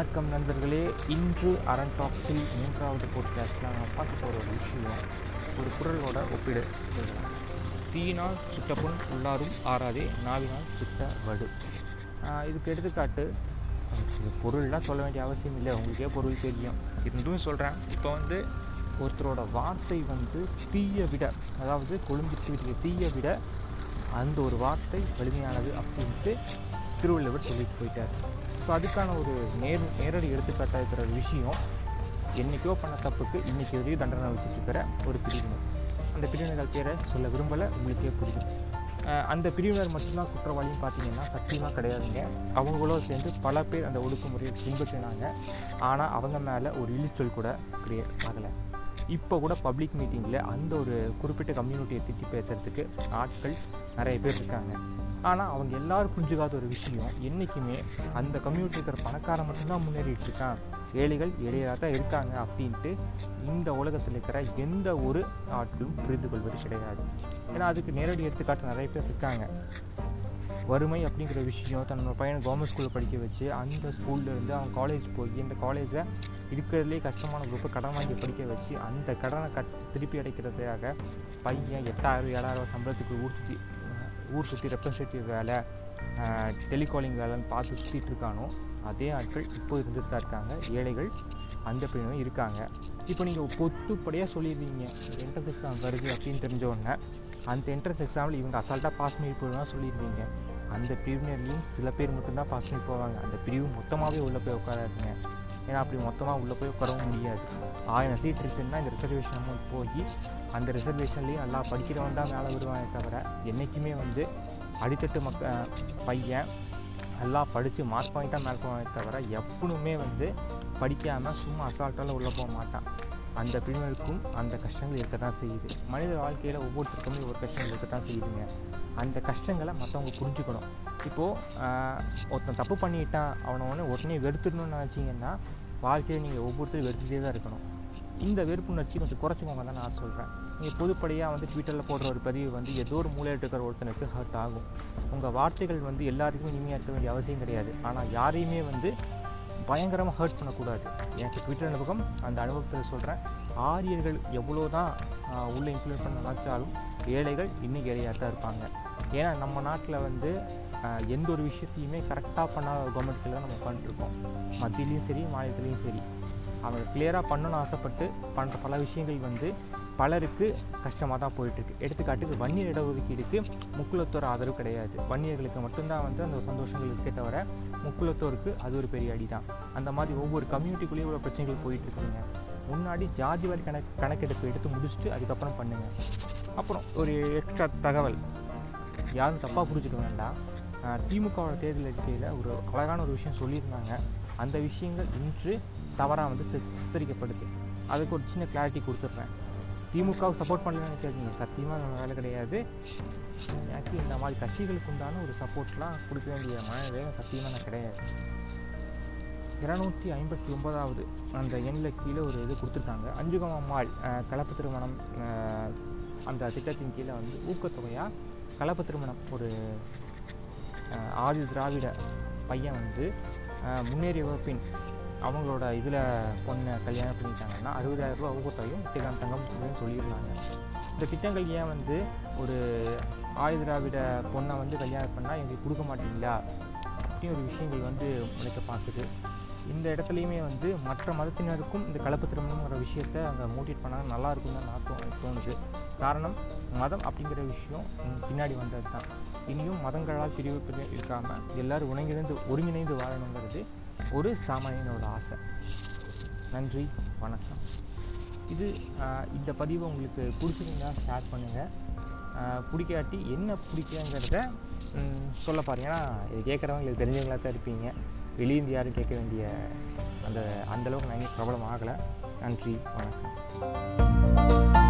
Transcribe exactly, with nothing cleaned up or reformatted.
வணக்கம் நண்பர்களே, இன்று அரண் டாக்ஸில் மூன்றாவது போட்காஸ்ட்டில் நான் பார்க்க போகிற ஒரு விஷயம் ஒரு குரலோட ஒப்பிடு. தீயினால் சுட்டப்புண் உள்ளாரும் ஆறாதே, நாவினால் சுட்ட வடு. இதுக்கு எடுத்துக்காட்டு பொருள்லாம் சொல்ல வேண்டிய அவசியம் இல்லை, உங்களுக்கே பொருள் தெரியும். இருந்தும் சொல்கிறேன். இப்போ வந்து ஒருத்தரோட வார்த்தை வந்து தீயை விட, அதாவது கொழுந்துட்டு இருக்கிற தீயை விட அந்த ஒரு வார்த்தை வலிமையானது அப்படின்ட்டு திருவள்ளுவர் சொல்லிட்டு போயிட்டார். ஸோ அதுக்கான ஒரு நேர் நேரடி எடுத்துக்காட்டாக இருக்கிற ஒரு விஷயம், என்றைக்கோ பண்ண தப்புக்கு இன்றைக்கி வரையும் தண்டனை வச்சுருக்கிற ஒரு பிரிவினர். அந்த பிரிவினர்கள் பேரை சொல்ல விரும்பலை, உங்களுக்கே புரியும். அந்த பிரிவினர் மட்டும்தான் குற்றவாளின்னு பார்த்தீங்கன்னா சத்தியமாக கிடையாதுங்க. அவங்களோ சேர்ந்து பல பேர் அந்த ஒடுக்குமுறையை பின்பற்றினாங்க. ஆனால் அவங்க மேலே ஒரு இழிச்சொல் கூட கிரியேட் ஆகலை. இப்போ கூட பப்ளிக் மீட்டிங்கில் அந்த ஒரு குறிப்பிட்ட கம்யூனிட்டியை திட்டி பேசுகிறதுக்கு ஆட்கள் நிறைய பேர் இருக்காங்க. ஆனால் அவங்க எல்லோரும் புரிஞ்சுக்காத ஒரு விஷயம், என்றைக்குமே அந்த கம்யூனிட்டி இருக்கிற பணக்காரன் மட்டும்தான் முன்னேறிட்டு இருக்கான், ஏழைகள் ஏழையாக தான் இருக்காங்க அப்படின்ட்டு இந்த உலகத்தில் இருக்கிற எந்த ஒரு ஆட்களும் புரிந்து கொள்வது கிடையாது. ஏன்னா அதுக்கு நேரடி எடுத்துக்காட்டு நிறைய பேர் இருக்காங்க. வறுமை அப்படிங்கிற விஷயம், தன்னோட பையனை கவர்மெண்ட் ஸ்கூலில் படிக்க வச்சு அந்த ஸ்கூல்லேருந்து அவன் காலேஜ் போய் அந்த காலேஜில் இருக்கிறதுலேயே கஷ்டமான குரூப்பை கடன் வாங்கி படிக்க வச்சு அந்த கடனை கட் திருப்பி அடைக்கிறதுக்காக பையன் எட்டாயிரம் ஏழாயிரம் சம்பளத்துக்கு ஊற்றி ஊர் சுற்றி ரெப்ரசன்டேட்டிவ் வேலை, டெலிகாலிங் வேலைன்னு பார்த்து சுற்றிட்டு இருக்கானோ அதே ஆட்கள் இப்போ இருந்துட்டு தான் இருக்காங்க. ஏழைகள் அந்த பிரிவினரும் இருக்காங்க. இப்போ நீங்கள் பொத்துப்படியாக சொல்லிடுவீங்க என்ட்ரன்ஸ் எக்ஸாம் வருது அப்படின்னு தெரிஞ்சவொடனே அந்த என்ட்ரன்ஸ் எக்ஸாமில் இவங்க அசால்ட்டாக பாஸ் பண்ணி போயிடுவான்னு சொல்லிடுவீங்க. அந்த பிரிவினர்லேயும் சில பேர் மட்டும்தான் பாஸ் பண்ணி போவாங்க. அந்த பிரிவு மொத்தமாகவே உள்ளே போய் உட்காராதுங்க. ஏன்னா அப்படி மொத்தமாக உள்ளே போய் உட்காரவும் முடியாது. ஆயிரம் சீட் இருக்குதுன்னா இந்த ரிசர்வேஷன் அமௌண்ட் போய் அந்த ரிசர்வேஷன்லேயும் நல்லா படிக்கிறவன் தான் மேலே வருவாங்க. தவிர என்றைக்குமே வந்து அடித்தட்டு மக்க பையன் நல்லா படித்து மார்க் பாயிண்ட்டாக மேலே போவாங்க. தவிர எப்பவுமே வந்து படிக்காமல் சும்மா அசால்ட்டால் உள்ளே போக மாட்டான். அந்த பிள்ளைகளுக்கும் அந்த கஷ்டங்கள் இருக்க தான் செய்யுது. மனித வாழ்க்கையில் ஒவ்வொருத்தருக்குமே ஒரு கஷ்டங்கள் இருக்க தான் செய்யுதுங்க. அந்த கஷ்டங்களை மற்றவங்க புரிஞ்சுக்கணும். இப்போது ஒருத்தன் தப்பு பண்ணிட்டான், அவனை உடனே உடனே வெறுத்துடணும்னு நினச்சிங்கன்னா வாழ்க்கையை நீங்கள் ஒவ்வொருத்தரும் வெறுத்துகிட்டே தான் இருக்கணும். இந்த வெறுப்புணர்ச்சி கொஞ்சம் குறைச்சிக்கோங்க தான் நான் சொல்கிறேன். நீங்கள் பொதுப்படியாக வந்து ட்விட்டரில் போடுற ஒரு பதிவு வந்து ஏதோ ஒரு மூலையிட்டு இருக்கிற ஒருத்தனுக்கு ஹர்ட் ஆகும். உங்கள் வார்த்தைகள் வந்து எல்லாருக்குமே இனிமையாக இருக்க வேண்டிய அவசியம் கிடையாது. ஆனால் யாரையுமே வந்து பயங்கரமாக ஹர்ட் பண்ணக்கூடாது. எனக்கு ட்விட்டர் அனுபவம், அந்த அனுபவத்தில் சொல்கிறேன். ஆரியர்கள் எவ்வளோ தான் உள்ளே இன்ஃப்ளூயன்ஸ் பண்ண நினச்சாலும் ஏழைகள் இன்னும் ஏழையாக தான் இருப்பாங்க. ஏன்னா நம்ம நாட்டில் வந்து எந்த ஒரு விஷயத்தையுமே கரெக்டாக பண்ணாத கவர்மெண்ட்டில் தான் நம்ம உட்காந்துருக்கோம். மத்தியிலையும் சரி, மாநிலத்துலேயும் சரி, அவங்க கிளியராக பண்ணணும்னு ஆசைப்பட்டு பண்ணுற பல விஷயங்கள் வந்து பலருக்கு கஷ்டமாக தான் போயிட்டுருக்கு. எடுத்துக்காட்டுக்கு வன்னியர் இடஒதுக்கீடுக்கு முக்குலத்தோர் ஆதரவு கிடையாது. வன்னியர்களுக்கு மட்டும்தான் வந்து அந்த சந்தோஷங்கள் இருக்கே தவிர முக்குலத்தோருக்கு அது ஒரு பெரிய அடி தான். அந்த மாதிரி ஒவ்வொரு கம்யூனிட்டிக்குள்ளேயும் இவ்வளோ பிரச்சனைகள் போயிட்டுருக்குங்க. முன்னாடி ஜாதி வாரி கணக்கு கணக்கெடுப்பு எடுத்து முடிச்சுட்டு அதுக்கப்புறம் பண்ணுங்கள். அப்புறம் ஒரு எக்ஸ்ட்ரா தகவல், யாரும் தப்பாக புரிஞ்சுக்க வேண்டாம். திமுகவோட தேர்தல் அறிக்கையில் ஒரு அழகான ஒரு விஷயம் சொல்லியிருந்தாங்க. அந்த விஷயங்கள் இன்று தவறாக வந்து சித்தரிக்கப்படுது. அதுக்கு ஒரு சின்ன கிளாரிட்டி கொடுத்துட்றேன். திமுகவை சப்போர்ட் பண்ணலன்னு கேட்குங்க, சத்தியமாக வேலை கிடையாது. எனக்கு இந்த மாதிரி கட்சிகளுக்கு உண்டான ஒரு சப்போர்ட்லாம் கொடுக்க வேண்டிய மனநிலையம் சத்தியமாக நான் கிடையாது. இருநூற்றி ஐம்பத்தி ஒன்பதாவது அந்த எண்ணில் கீழே ஒரு இது கொடுத்துருக்காங்க. அஞ்சுகமால் கலப்பு திருமணம் அந்த திட்டத்தின் கீழே வந்து ஊக்கத்தொகையாக கலப்பு திருமணம் ஒரு ஆதி திராவிட பையன் வந்து முன்னேறிய வகுப்பின் அவங்களோட இதில் பொண்ணை கல்யாணம் பண்ணிட்டாங்கன்னா அறுபதாயிரம் ரூபா ஊக்கத்தொகையும் நிச்சயகாந்த் தங்கம் சொல்லியிருந்தாங்க. இந்த திட்டங்கள் ஏன் வந்து ஒரு ஆதி திராவிட பொண்ணை வந்து கல்யாணம் பண்ணால் எங்களுக்கு கொடுக்க மாட்டீங்களா அப்படின்னு ஒரு விஷயங்கள் வந்து முளைக்க பார்க்குது. இந்த இடத்துலையுமே வந்து மற்ற மதத்தினருக்கும் இந்த கலப்பு திருமணங்கிற விஷயத்த அங்கே மோட்டிவேட் பண்ணால் நல்லா இருக்கும் தான் நான் தோணுது. காரணம் மதம் அப்படிங்கிற விஷயம் பின்னாடி வந்தது தான். இனியும் மதங்களால் பிரிவு இருக்காமல் எல்லோரும் ஒருங்கிணைந்து ஒருங்கிணைந்து வாழணுங்கிறது ஒரு சாமானியனோட ஆசை. நன்றி, வணக்கம். இது இந்த பதிவை உங்களுக்கு பிடிச்சிருந்தா ஷேர் பண்ணுங்கள். பிடிக்காட்டி என்ன பிடிக்குங்கிறத சொல்ல பாருங்க. ஏன்னா இது கேட்குறவங்க இது தெரிஞ்சவங்களாக தான் இருப்பீங்க. வெளியிருந்து யாரும் கேட்க வேண்டிய அந்த அந்தளவுக்கு நான் பிரபலம் ஆகலை. நன்றி, வணக்கம்.